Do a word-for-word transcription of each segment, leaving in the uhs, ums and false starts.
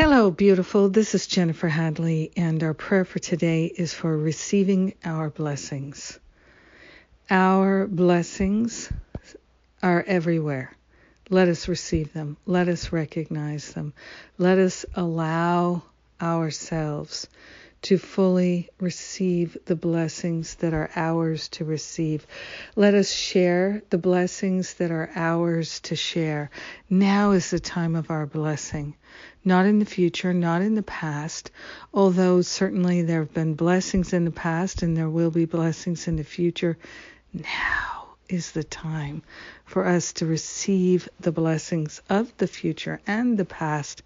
Hello, beautiful. This is Jennifer Hadley, and our prayer for today is for receiving our blessings. Our blessings are everywhere. Let us receive them. Let us recognize them. Let us allow ourselves to fully receive the blessings that are ours to receive. Let us share the blessings that are ours to share. Now is the time of our blessing. Not in the future, not in the past, although certainly there have been blessings in the past and there will be blessings in the future. Now is the time for us to receive the blessings of the future and the past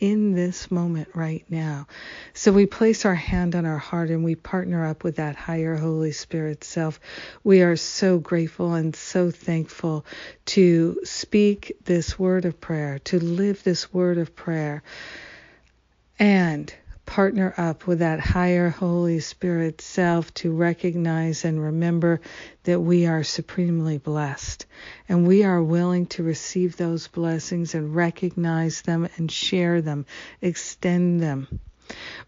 in this moment right now. So we place our hand on our heart and we partner up with that higher Holy Spirit self. We are so grateful and so thankful to speak this word of prayer, to live this word of prayer, and partner up with that higher Holy Spirit self to recognize and remember that we are supremely blessed, and we are willing to receive those blessings and recognize them and share them, extend them.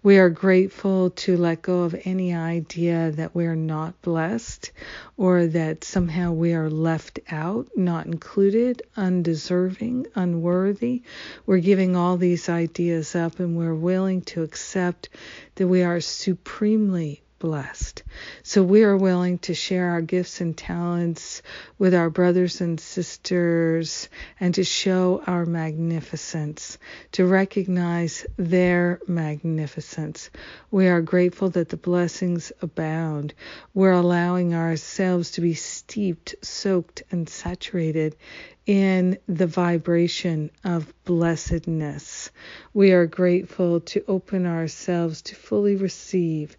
We are grateful to let go of any idea that we are not blessed or that somehow we are left out, not included, undeserving, unworthy. We're giving all these ideas up, and we're willing to accept that we are supremely blessed. So we are willing to share our gifts and talents with our brothers and sisters, and to show our magnificence, to recognize their magnificence. We are grateful that the blessings abound. We're allowing ourselves to be steeped, soaked, and saturated in the vibration of blessedness. We are grateful to open ourselves to fully receive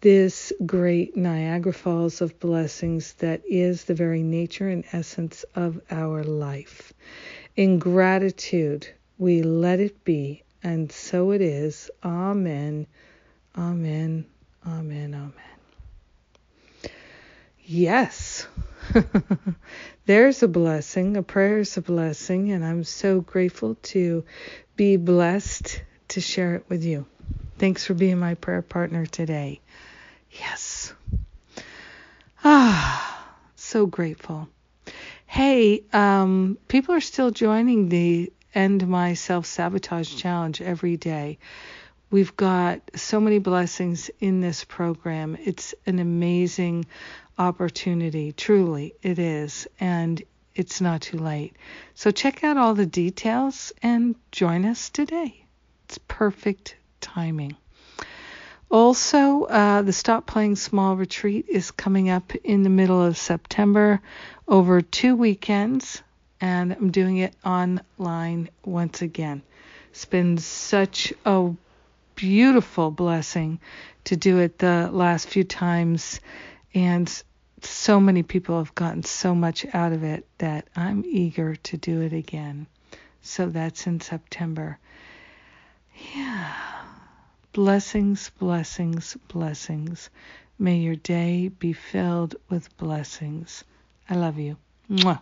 this great Niagara Falls of blessings that is the very nature and essence of our life. In gratitude, we let it be, and so it is. Amen, amen, amen, amen. Yes, there's a blessing. A prayer is a blessing, and I'm so grateful to be blessed to share it with you. Thanks for being my prayer partner today. Yes. Ah, so grateful. Hey, um, people are still joining the End My Self-Sabotage Challenge every day. We've got so many blessings in this program. It's an amazing opportunity. Truly, it is. And it's not too late. So check out all the details and join us today. It's perfect timing. Also, uh, the Stop Playing Small retreat is coming up in the middle of September over two weekends, and I'm doing it online once again. It's been such a beautiful blessing to do it the last few times, and so many people have gotten so much out of it that I'm eager to do it again. So that's in September. Yeah. Blessings, blessings, blessings. May your day be filled with blessings. I love you. Mwah.